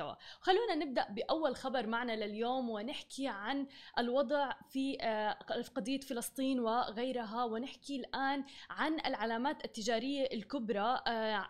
المحتوى. خلونا نبدأ بأول خبر معنا لليوم ونحكي عن الوضع في قضية فلسطين وغيرها، ونحكي الآن عن العلامات التجارية الكبرى.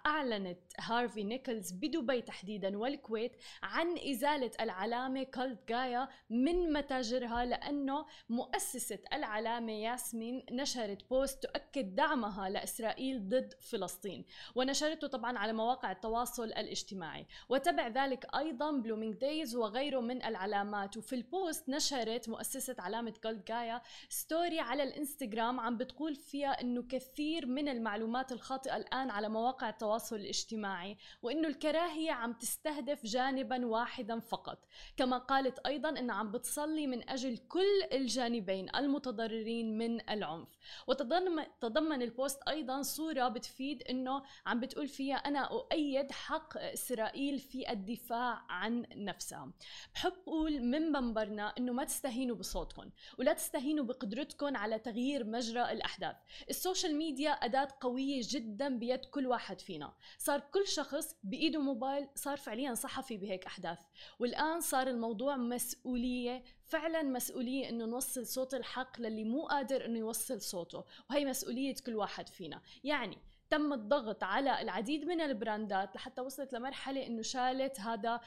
أعلنت هارفي نيكلز بدبي تحديدا والكويت عن إزالة العلامة كولت غايا من متاجرها، لأنه مؤسسة العلامة ياسمين نشرت بوست تؤكد دعمها لإسرائيل ضد فلسطين، ونشرته طبعا على مواقع التواصل الاجتماعي، وتبع ذلك أيضا بلومينج دايز وغيره من العلامات. وفي البوست نشرت مؤسسة علامة كولت غايا ستوري على الانستغرام عم بتقول فيها إنه كثير من المعلومات الخاطئة الآن على مواقع التواصل الاجتماعي، وإنه الكراهية عم تستهدف جانبا واحدا فقط. كما قالت أيضا إنه عم بتصلي من أجل كل الجانبين المتضررين من العنف. وتضمن البوست أيضا صورة بتفيد إنه عم بتقول فيها أنا أؤيد حق إسرائيل في الدفاع عن نفسها. بحب أقول من منبرنا إنه ما تستهينوا بصوتكم ولا تستهينوا بقدرتكم على تغيير مجرى الأحداث. السوشيال ميديا أداة قوية جدا بيد كل واحد فينا، صار كل شخص بإيده موبايل صار فعليا صحفي بهيك أحداث، والآن صار الموضوع مسؤولية، فعلا مسؤولية إنه نوصل صوت الحق للي مو قادر إنه يوصل صوته، وهي مسؤولية كل واحد فينا. يعني تم الضغط على العديد من البراندات لحتى وصلت لمرحلة إنه شالت هذا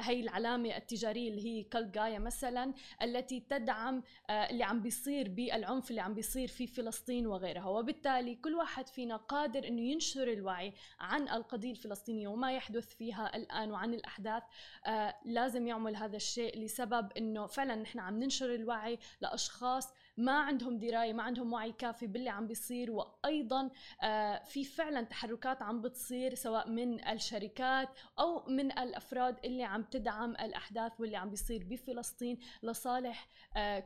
هي العلامة التجارية اللي هي كولت غايا مثلا، التي تدعم اللي عم بيصير بالعنف اللي عم بيصير في فلسطين وغيرها. وبالتالي كل واحد فينا قادر إنه ينشر الوعي عن القضية الفلسطينية وما يحدث فيها الآن وعن الأحداث. لازم يعمل هذا الشيء لسبب إنه فعلا نحن عم ننشر الوعي لأشخاص ما عندهم دراية، ما عندهم وعي كافي باللي عم بيصير. وأيضا في فعلا تحركات عم بتصير سواء من الشركات أو من الأفراد اللي عم تدعم الأحداث واللي عم بيصير بفلسطين لصالح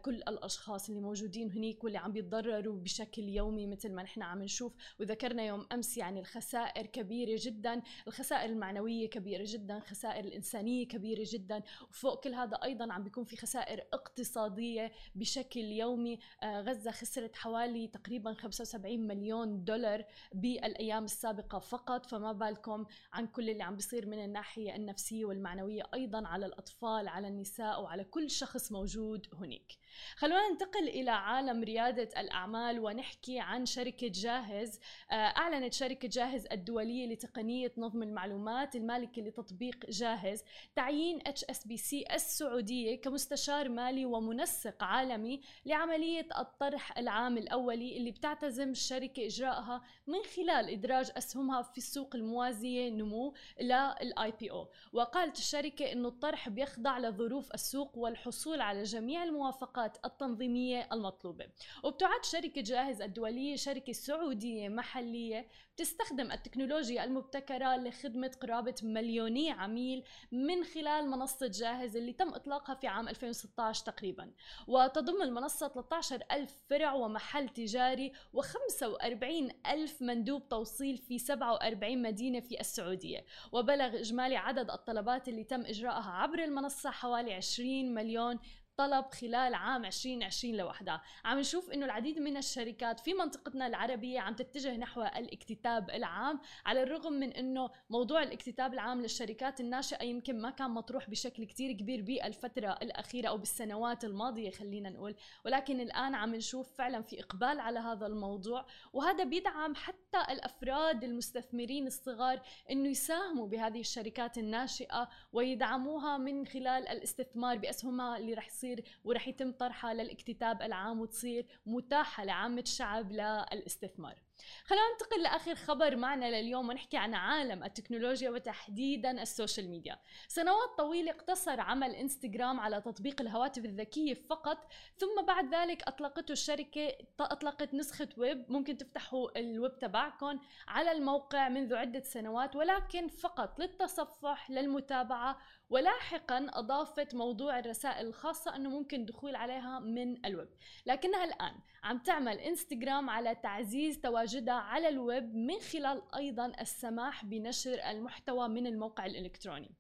كل الأشخاص اللي موجودين هناك واللي عم بيتضرروا بشكل يومي مثل ما نحن عم نشوف. وذكرنا يوم أمس يعني الخسائر كبيرة جدا، الخسائر المعنوية كبيرة جدا، الخسائر الإنسانية كبيرة جدا، وفوق كل هذا أيضا عم بيكون في خسائر اقتصادية بشكل يومي. غزة خسرت حوالي تقريبا 75 مليون دولار بالأيام السابقة فقط، فما بالكم عن كل اللي عم بيصير من الناحية النفسية والمعنوية أيضا على الأطفال، على النساء، وعلى كل شخص موجود هناك. خلونا ننتقل إلى عالم ريادة الأعمال ونحكي عن شركة جاهز. أعلنت شركة جاهز الدولية لتقنية نظم المعلومات المالكة لتطبيق جاهز تعيين HSBC السعودية كمستشار مالي ومنسق عالمي لعملية الطرح العام الأولي اللي بتعتزم الشركة إجراءها من خلال إدراج أسهمها في السوق الموازية نمو للIPO. وقالت الشركة إنه الطرح بيخضع لظروف السوق والحصول على جميع الموافقات التنظيمية المطلوبة. وبتعد شركة جاهز الدولية شركة سعودية محلية بتستخدم التكنولوجيا المبتكرة لخدمة قرابة 2 مليون عميل من خلال منصة جاهز اللي تم إطلاقها في عام 2016 تقريبا. وتضم المنصة 13,000 فرع ومحل تجاري و45,000 مندوب توصيل في 47 مدينة في السعودية. وبلغ إجمالي عدد الطلبات اللي تم إجراءها عبر المنصة حوالي 20 مليون طلب خلال عام 2020 لوحدها. عم نشوف انه العديد من الشركات في منطقتنا العربية عم تتجه نحو الاكتتاب العام، على الرغم من انه موضوع الاكتتاب العام للشركات الناشئة يمكن ما كان مطروح بشكل كتير كبير بالفترة الأخيرة او بالسنوات الماضية خلينا نقول، ولكن الآن عم نشوف فعلا في اقبال على هذا الموضوع. وهذا بيدعم حتى الأفراد المستثمرين الصغار انه يساهموا بهذه الشركات الناشئة ويدعموها من خلال الاستثمار بأسهمها اللي رح ورح يتم طرحها للاكتتاب العام وتصير متاحة لعامة الشعب للاستثمار. خلونا ننتقل لآخر خبر معنا لليوم ونحكي عن عالم التكنولوجيا وتحديدا السوشيال ميديا. سنوات طويلة اقتصر عمل انستغرام على تطبيق الهواتف الذكية فقط، ثم بعد ذلك أطلقته الشركة، أطلقت نسخة ويب ممكن تفتحوا الويب تبعكم على الموقع منذ عدة سنوات، ولكن فقط للتصفح للمتابعة. ولاحقا أضافت موضوع الرسائل الخاصة أنه ممكن دخول عليها من الويب، لكنها الآن عم تعمل انستغرام على تعزيز تواجدها على الويب من خلال أيضا السماح بنشر المحتوى من الموقع الإلكتروني.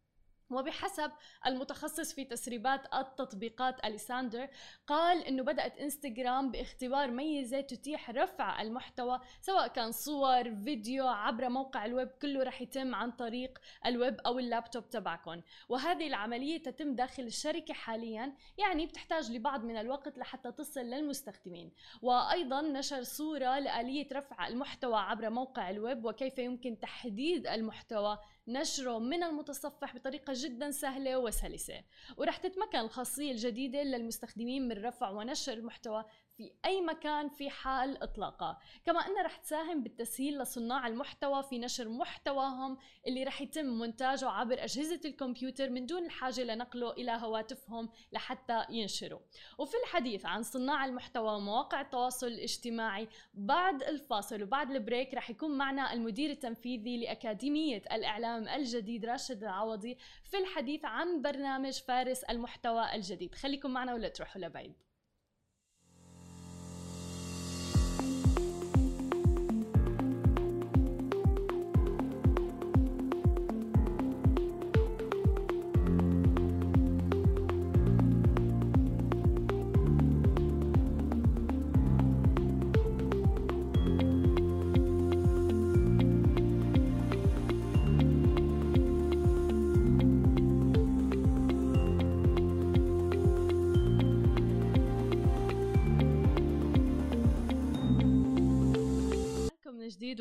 وبحسب المتخصص في تسريبات التطبيقات أليساندر، قال أنه بدأت إنستغرام باختبار ميزة تتيح رفع المحتوى سواء كان صور فيديو عبر موقع الويب، كله رح يتم عن طريق الويب أو اللابتوب تبعكم، وهذه العملية تتم داخل الشركة حاليا، يعني بتحتاج لبعض من الوقت لحتى تصل للمستخدمين. وأيضا نشر صورة لآلية رفع المحتوى عبر موقع الويب وكيف يمكن تحديد المحتوى نشره من المتصفح بطريقة جدا سهلة وسلسة، ورح تتمكن الخاصية الجديدة للمستخدمين من رفع ونشر المحتوى في أي مكان في حال إطلاقه، كما أنها رح تساهم بالتسهيل لصناع المحتوى في نشر محتواهم اللي رح يتم مونتاجه عبر أجهزة الكمبيوتر من دون الحاجة لنقله إلى هواتفهم لحتى ينشروا. وفي الحديث عن صناع المحتوى ومواقع التواصل الاجتماعي بعد الفاصل وبعد البريك رح يكون معنا المدير التنفيذي لأكاديمية الإعلام الجديد راشد العوضي في الحديث عن برنامج فارس المحتوى الجديد. خليكم معنا ولا تروحوا لبعيد.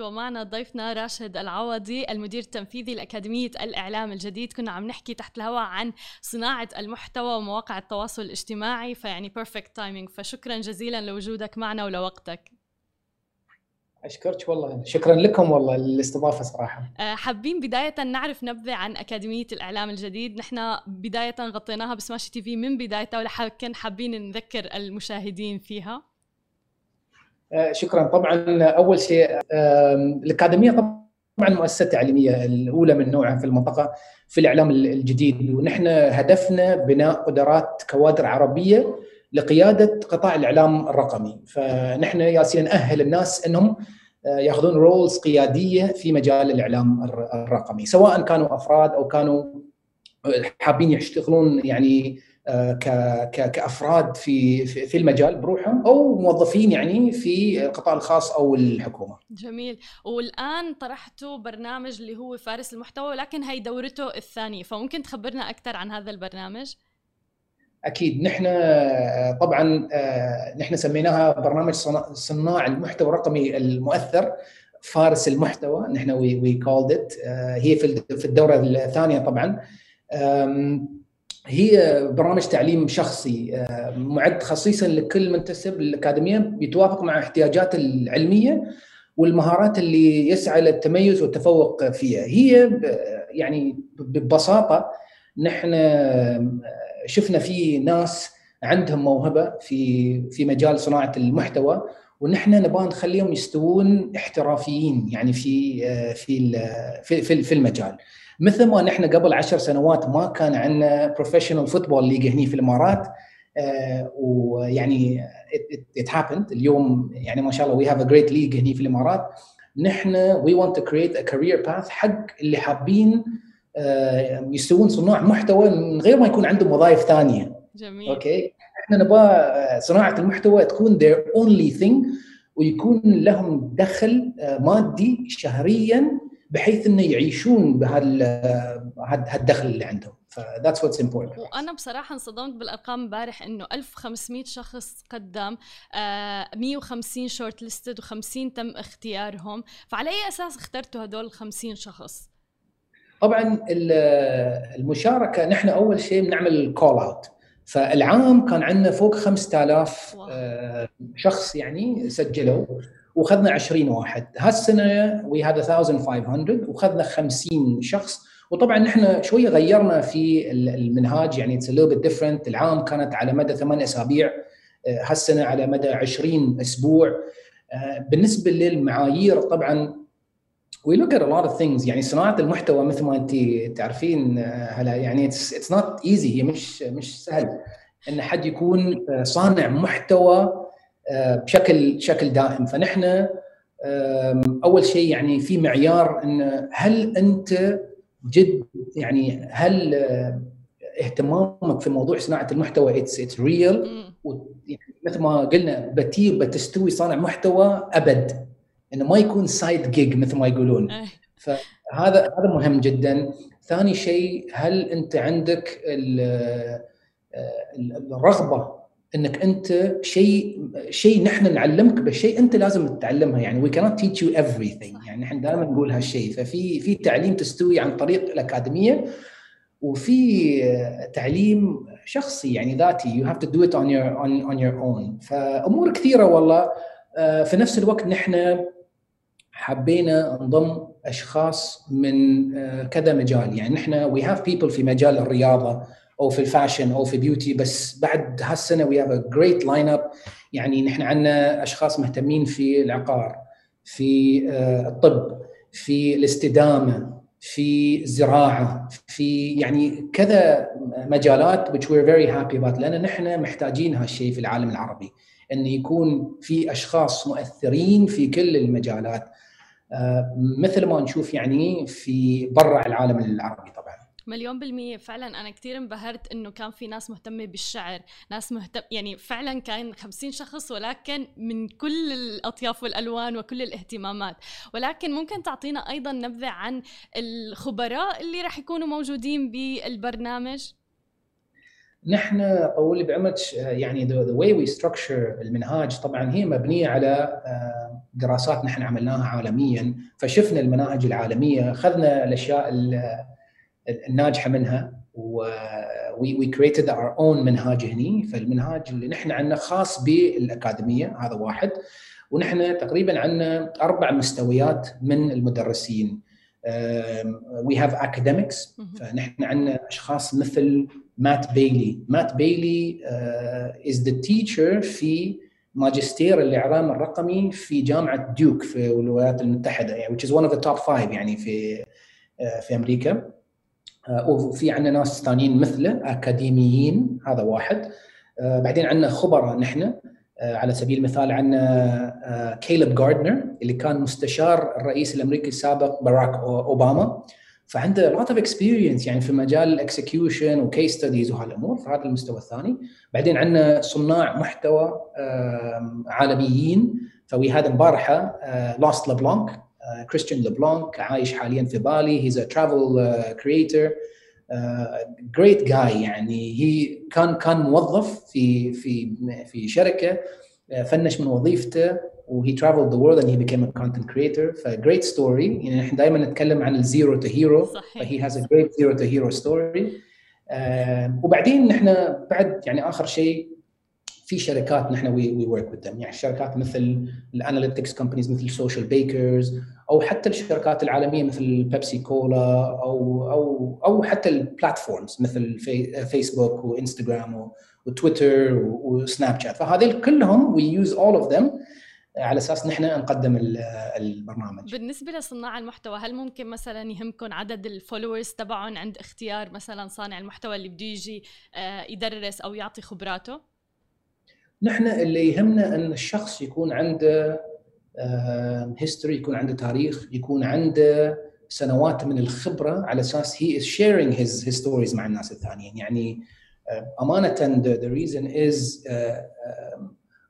ومعنا ضيفنا راشد العوضي المدير التنفيذي لأكاديمية الإعلام الجديد. كنا عم نحكي تحت الهواء عن صناعة المحتوى ومواقع التواصل الاجتماعي، فيعني بيرفكت تايمينج، فشكرا جزيلا لوجودك معنا ولوقتك. أشكرك والله، شكرا لكم والله للاستضافة صراحة. حابين بداية نعرف نبذة عن أكاديمية الإعلام الجديد. نحن بداية غطيناها بسماشي تي في من بدايتها، ولكن حابين نذكر المشاهدين فيها. شكرا. طبعا اول شيء الاكاديميه طبعا مؤسسه تعليميه الاولى من نوعها في المنطقه في الاعلام الجديد، ونحن هدفنا بناء قدرات كوادر عربيه لقياده قطاع الاعلام الرقمي. فنحن ياسين ناهل الناس انهم ياخذون رولز قياديه في مجال الاعلام الرقمي، سواء كانوا افراد او كانوا حابين يشتغلون يعني كأفراد في المجال بروحهم، أو موظفين يعني في القطاع الخاص أو الحكومة. جميل. والآن طرحتوا برنامج اللي هو فارس المحتوى، ولكن هاي دورته الثانية، فممكن تخبرنا أكثر عن هذا البرنامج؟ أكيد. نحن سميناها برنامج صناع المحتوى الرقمي المؤثر، فارس المحتوى نحن we called it. هي في الدورة الثانية طبعا. هي برنامج تعليم شخصي معد خصيصا لكل منتسب للأكاديمية، بيتوافق مع احتياجات العلمية والمهارات اللي يسعى للتميز والتفوق فيها. هي يعني ببساطة نحن شفنا في ناس عندهم موهبة في مجال صناعة المحتوى، ونحن نبغى نخليهم يستوون احترافيين يعني في في في, في المجال. مثل ما نحن قبل 10 سنوات ما كان عندنا بروفيشنال فوتبول ليج هنا في الامارات، ويعني it happened اليوم يعني ما شاء الله وي هاف ا جريت ليج هنا في الامارات. نحن وي ونت تو كريت ا كارير باث حق اللي حابين يسوون صناع محتوى من غير ما يكون عندهم وظائف ثانيه. جميل. اوكي، احنا نبغى صناعه المحتوى تكون their only thing، ويكون لهم دخل مادي شهريا بحيث انه يعيشون بهالدخل اللي عندهم. فذاتس واتس امبورتنت. وانا بصراحه انصدمت بالارقام امبارح انه 1500 شخص قدم، 150 شورت ليستد و50 تم اختيارهم. فعلى اي اساس اخترتوا هدول 50 شخص؟ طبعا المشاركه نحن اول شيء بنعمل كول اوت، فالعام كان عندنا فوق 5000 شخص يعني سجلوا، وخذنا 20 واحد. هالسنه وي هاد 1500 وخذنا 50 شخص. وطبعا نحن شويه غيرنا في المنهاج يعني اتس ليتل بيت ديفرنت. العام كانت على مدى 8 اسابيع، هالسنه على مدى 20 اسبوع. بالنسبه للمعايير طبعا وي لوك ات ا لوت اوف ثينجز، يعني صناعه المحتوى مثل ما انت تعرفين هلا يعني اتس نوت ايزي، هي مش سهل ان حد يكون صانع محتوى بشكل دائم. فنحن اول شيء يعني في معيار ان هل انت جد يعني هل اهتمامك في موضوع صناعة المحتوى it's real مثل ما قلنا بتير بتستوي صانع محتوى أبد إنه ما يكون سايد جيج مثل ما يقولون. فهذا مهم جدا. ثاني شيء هل أنت عندك الرغبة إنك أنت شيء نحن نعلمك بشيء أنت لازم تتعلمها يعني we cannot teach you everything يعني نحن دائما نقول هالشيء. ففي تعليم تستوي عن طريق الأكاديمية وفي تعليم شخصي يعني ذاتي you have to do it on your own. فأمور كثيرة والله. في نفس الوقت نحن حبينا نضم أشخاص من كذا مجال يعني نحن we have people في مجال الرياضة أو في الفاشن أو في بيوتي بس بعد هالسنة we have a great lineup يعني نحن عنا أشخاص مهتمين في العقار في الطب في الاستدامة في الزراعة في يعني كذا مجالات which we're very happy about لأن نحن محتاجين هالشيء في العالم العربي أن يكون في أشخاص مؤثرين في كل المجالات مثل ما نشوف يعني في برا العالم العربي. طبعا 100% فعلا أنا كتير انبهرت إنه كان في ناس مهتمة بالشعر ناس مهتم يعني فعلا كان 50 شخص ولكن من كل الأطياف والألوان وكل الاهتمامات. ولكن ممكن تعطينا أيضا نبذة عن الخبراء اللي راح يكونوا موجودين بالبرنامج؟ نحن طول بعمرك يعني the way we structure المنهاج طبعا هي مبنية على دراسات نحن عملناها عالميا فشفنا المناهج العالمية أخذنا الأشياء الناجحة منها و we created our own منهاج هني. فالمنهاج اللي نحن عنا خاص بالأكاديمية هذا واحد. ونحن تقريبا عنا 4 مستويات من المدرسين. We have academics فنحن عنا أشخاص مثل Matt Bailey is the teacher في ماجستير الإعلام الرقمي في جامعة ديوك في الولايات المتحدة يعني which is one of the top 5 يعني في أمريكا. وفي عنا ناس ثانيين مثله أكاديميين هذا واحد. بعدين عنا خبراء نحن على سبيل المثال عنا كيلب غاردنر اللي كان مستشار الرئيس الأمريكي السابق باراك أوباما فعنده lot of experience يعني في مجال execution و case studies وهالأمور فهذا المستوى الثاني. بعدين عنا صناع محتوى عالميين فوي هذا مبارحة Lost LeBlanc Christian Leblanc عايش حاليا في بالي he's a travel creator great guy يعني he كان موظف في شركة فنش من وظيفته وهي traveled the world and he became a content creator. ف great story يعني نحن دائما نتكلم عن zero to hero فهي has a great zero to hero story. وبعدين نحن بعد يعني آخر شيء في شركات نحن we work with them يعني شركات مثل analytics companies مثل social bakers أو حتى الشركات العالمية مثل بيبسي كولا أو حتى البلاتفورمز مثل فيسبوك وإنستغرام وتويتر وسناب شات فهذيل كلهم we use all of them على أساس نحن نقدم البرنامج. بالنسبة لصناع المحتوى هل ممكن مثلا يهمكم عدد الفولورز تبعهم عند اختيار مثلا صانع المحتوى اللي بده يجي يدرس أو يعطي خبراته؟ نحن اللي يهمنا أن الشخص يكون عنده هيستوري يكون عنده تاريخ يكون عنده سنوات من الخبرة على أساس he is sharing his stories مع الناس الثانيين يعني أمانة the reason is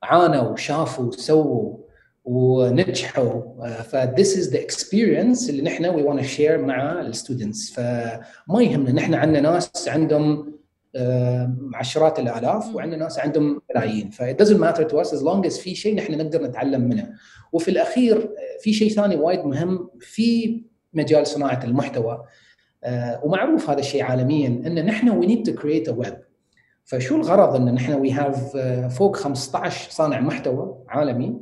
عانوا شافوا سووا ونجحوا فthis is the experience اللي نحنا we want to share مع الستودنتس. فما يهمنا نحنا عنا ناس عندهم عشرات الآلاف وعنا ناس عندهم ملايين فit doesn't matter to us as long as في شيء نحنا نقدر نتعلم منه. وفي الأخير في شيء ثاني وايد مهم في مجال صناعة المحتوى ومعروف هذا الشيء عالميا إن نحنا we need to create a web. فشو الغرض إن نحن we have فوق 15 صانع محتوى عالمي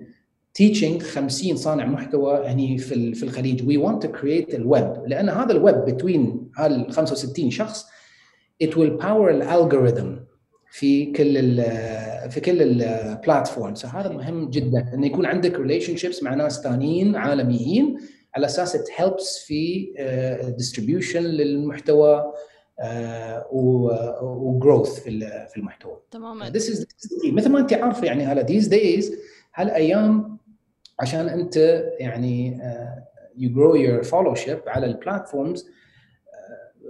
teaching 50 صانع محتوى يعني في الخليج we want to create the web لأن هذا الويب between هال 65 شخص it will power the algorithm في كل البلاتفورم. فهذا مهم جدا إن يكون عندك relationships مع ناس ثانيين عالميين على أساس it helps في distribution للمحتوى وgrowth في المحتوى. تماما. This is مثل ما أنت عارفة يعني هلا these days هالأيام عشان أنت يعني you grow your followership على البلاتفورمز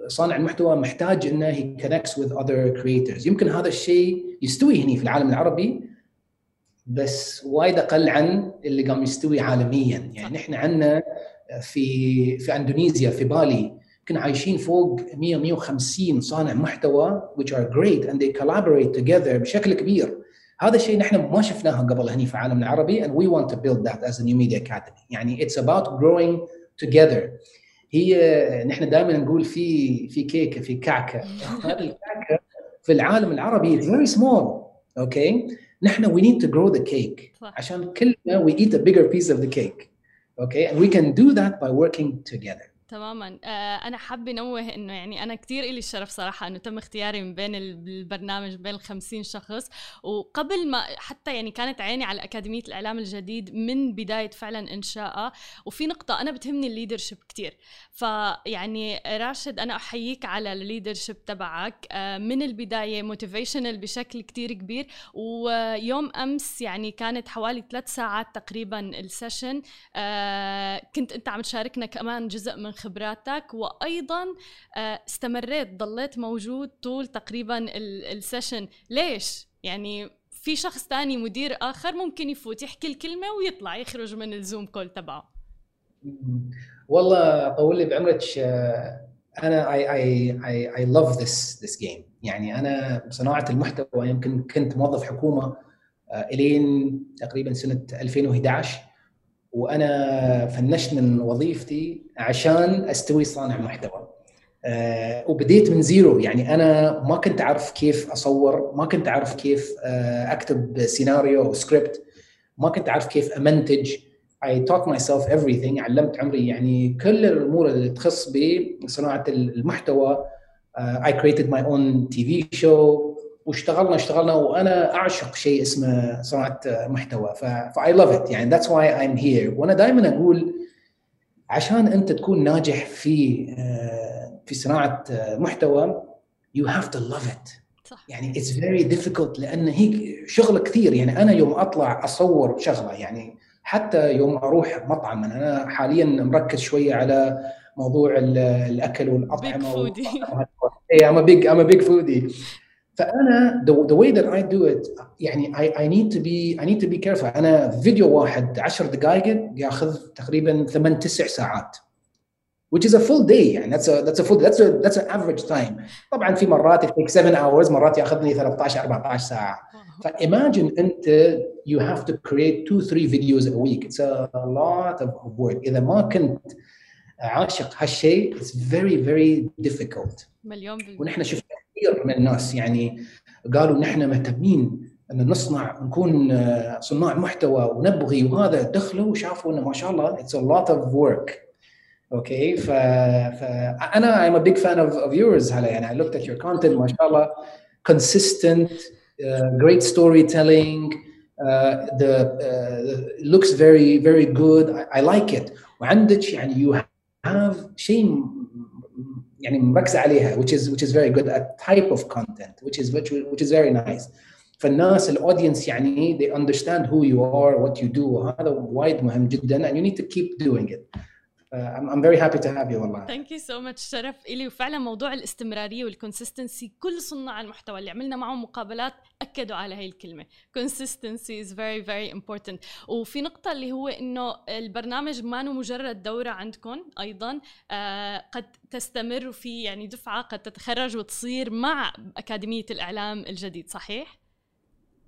صانع المحتوى محتاج انه he connects with other creators. يمكن هذا الشيء يستوي هنا في العالم العربي بس وايد اقل عن اللي قام يستوي عالميا. يعني نحن عندنا في اندونيسيا في بالي كنا عايشين فوق 100-150 صانع محتوى which are great and they collaborate together بشكل كبير. هذا الشيء نحن ما شفناه قبل هنا في العالم العربي and we want to build that as a new media academy. يعني it's about growing together. هي نحن دائما نقول في كيكه في كعكه. هذه الكعكه في العالم العربي very small. okay نحن we need to grow the cake عشان كلنا we eat a bigger piece of the cake. okay and we can do that by working together. تماماً. أنا حابة نوه إنه يعني أنا كتير إلي الشرف صراحة إنه تم اختياري من بين البرنامج بين 50 شخص. وقبل ما حتى يعني كانت عيني على أكاديمية الإعلام الجديد من بداية فعلاً إنشائها. وفي نقطة أنا بتهمني الليدرشيب كتير، فيعني راشد أنا أحييك على الليدرشيب تبعك من البداية، موتيفيشنال بشكل كتير كبير. ويوم أمس يعني كانت حوالي 3 ساعات تقريباً السيشن، كنت أنت عم تشاركنا كمان جزء من خبراتك، وأيضاً استمريت ضليت موجود طول تقريباً السيشن. ليش؟ يعني في شخص تاني مدير آخر ممكن يفوت يحكي الكلمة ويطلع يخرج من الزوم كول تبعه. والله طولي بعمرك. أنا I love this game. يعني أنا صناعة المحتوى يمكن كنت موظف حكومة إلين تقريباً سنة 2011، وأنا فنشت من وظيفتي عشان أستوي صانع محتوى. وبديت من زيرو. يعني أنا ما كنت أعرف كيف أصور، ما كنت أعرف كيف أكتب سيناريو أو سكريبت، ما كنت أعرف كيف أمنتج. I taught myself everything. علمت عمري يعني كل الأمور اللي تخص بصناعة المحتوى. I created my own TV show. واشتغلنا وانا اعشق شيء اسمه صناعه محتوى. فاي لاف ات. يعني that's why I'm here. وانا دائما اقول عشان انت تكون ناجح في صناعه محتوى you have to love it. يعني it's very difficult لان هيك شغل كثير. يعني انا يوم اطلع اصور شغله، يعني حتى يوم اروح مطعم، انا حاليا مركز شويه على موضوع الاكل والاطعمه. I'm a big foodie. فأنا the way that I do it يعني I need to be careful. أنا فيديو واحد 10 دقائق يأخذ تقريبا 8-9 ساعات which is a full day. يعني that's an average time. طبعا في مرات it takes 7 hours، مرات يأخذني 13-14 ساعة. فimagine أنت you have to create 2-3 videos a week. It's a lot of work. إذا ما كنت عاشق هالشيء it's very difficult. ونحن شفنا كثير من الناس يعني قالوا نحن مهتمين ان نصنع نكون صناع محتوى ونبغي وهذا، دخلوا وشافوا انه ما شاء الله it's a lot of work. okay فانا I'm a big fan of yours. هلا يعني I looked at your content ما شاء الله consistent, great storytelling, the looks very good. I like it. وعندك يعني you have شيء يعني مركز عليها which is very good at type of content which is very nice. فالناس الاودينس يعني they understand who you are, what you do. وهذا وايد مهم جدا and you need to keep doing it. I'm very happy to have you والله. Thank you so much. شرف إلي. وفعلا موضوع الاستمرارية والconsistency كل صناع المحتوى اللي عملنا معهم مقابلات أكدوا على هاي الكلمة. Consistency is very important. وفي نقطة اللي هو إنه البرنامج ما هو مجرد دورة عندكم، أيضا قد تستمر في يعني دفعة قد تتخرج وتصير مع أكاديمية الإعلام الجديد.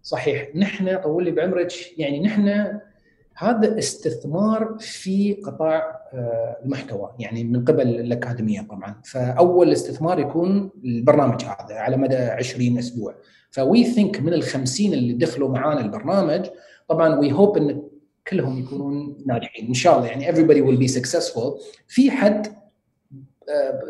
صحيح. نحن طولي بعمرك يعني نحن هذا استثمار في قطاع المحتوى يعني من قبل الأكاديمية طبعاً. فأول استثمار يكون البرنامج هذا على مدى 20 أسبوع. فوي ثينك من 50 اللي دخلوا معانا البرنامج طبعاً we hope إن كلهم يكونون ناجحين إن شاء الله. يعني everybody will be successful. في حد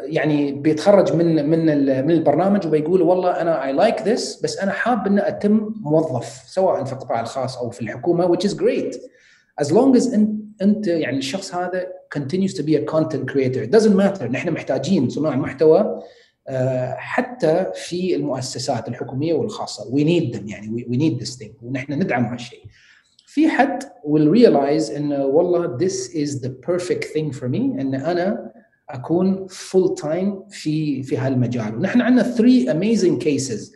يعني بيتخرج من البرنامج وبيقول والله أنا I like this بس أنا حاب إن أتم موظف سواء في القطاع الخاص أو في الحكومة which is great. As long as أنت يعني الشخص هذا continues to be a content creator doesn't matter. نحن محتاجين صناع محتوى حتى في المؤسسات الحكومية والخاصة. we need them يعني we need this thing. ونحن ندعم هالشيء. في حد will realize إنه والله this is the perfect thing for me. إن أنا اكون فول تايم في هالمجال. ونحن عندنا 3 اميزنج كيسز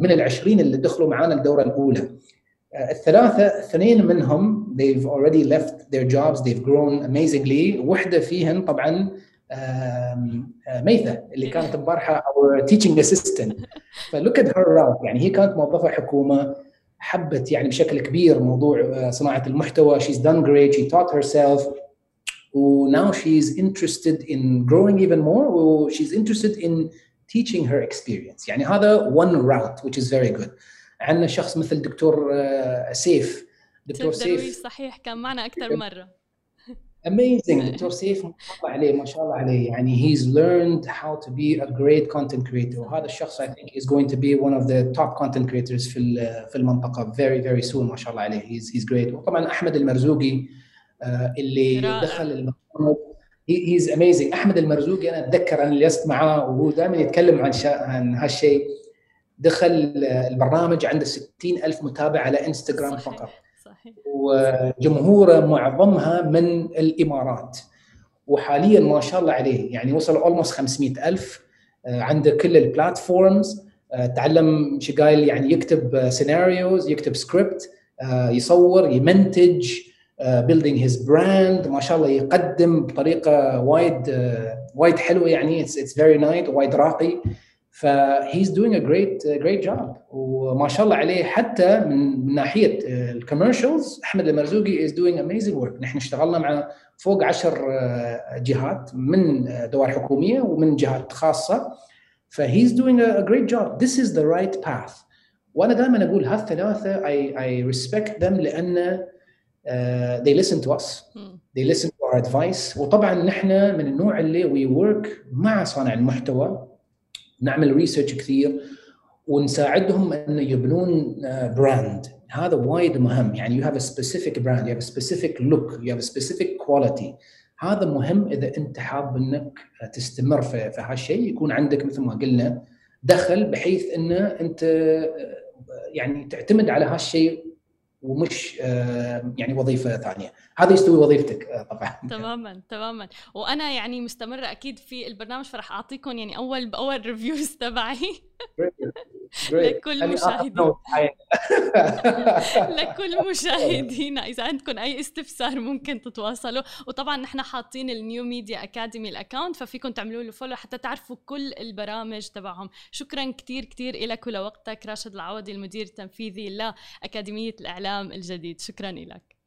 من ال20 اللي دخلوا معانا الدوره الاولى. الثلاثه 2 منهم they've already left their jobs, they've grown amazingly. وحده فيهن طبعا ميثا اللي كانت امبارحه our teaching assistant. فلوك ات هير راوت، يعني هي كانت موظفه حكومه، حبت يعني بشكل كبير موضوع صناعه المحتوى. she's done great, she taught herself, now she's interested in growing even more, or she's interested in teaching her experience. يعني هذا one route which is very good. عندنا شخص مثل دكتور سيف. دكتور سيف صحيح كان معنا اكثر مره. Amazing. دكتور سيف ما شاء الله عليه، ما شاء الله عليه، يعني he's learned how to be a great content creator. وهذا الشخص I think is going to be one of the top content creators في المنطقة very very soon. ما شاء الله عليه، he's great. وطبعا أحمد المرزوقي اللي دخل المقام he's amazing. أحمد المرزوقي أنا أتذكر أنا جلست معاه وهو دائما يتكلم عن هالشيء. دخل البرنامج عنده 60,000 متابع على انستغرام فقط. وجمهوره معظمها من الإمارات، وحالياً ما شاء الله عليه يعني وصل almost 500,000. عنده كل البلاتفورمز. تعلم شقايل يعني يكتب سيناريوز، يكتب سكريبت، يصور، يمنتج، building his brand. ما شاء الله يقدم بطريقة وايد حلوة، يعني it's very nice، وايد راقي. he's doing a great job. وما شاء الله عليه حتى من ناحية الكوميرشلز أحمد المرزوقي is doing amazing work. نحن اشتغلنا مع فوق 10 جهات من دوائر حكومية ومن جهات خاصة. he's doing a great job. This is the right path. وأنا دائما أقول هالثلاثة I respect them لأن they listen to us. They listen to our advice. وطبعا نحن من النوع اللي we work مع صانع المحتوى، نعمل ريسيرش كثير ونساعدهم أن يبنون براند. هذا وايد مهم، يعني you have a specific brand, you have a specific look, you have a specific quality. هذا مهم إذا أنت حاب أنك تستمر في هالشيء. يكون عندك مثل ما قلنا دخل، بحيث أن أنت يعني تعتمد على هالشيء ومش يعني وظيفة ثانية. هذا يستوي وظيفتك طبعا. تماما. وأنا يعني مستمرة أكيد في البرنامج، فرح أعطيكم يعني أول بأول ريفيوز تبعي لكل مشاهدين لكل مشاهدينا. إذا عندكم أي استفسار ممكن تتواصلوا. وطبعا نحن حاطين النيو ميديا أكاديمي الأكاونت، ففيكم تعملوا له فولو حتى تعرفوا كل البرامج تبعهم. شكرا كتير إلك ولوقتك راشد العوضي، المدير التنفيذي لأكاديمية الإعلام الجديد. شكرا إلك.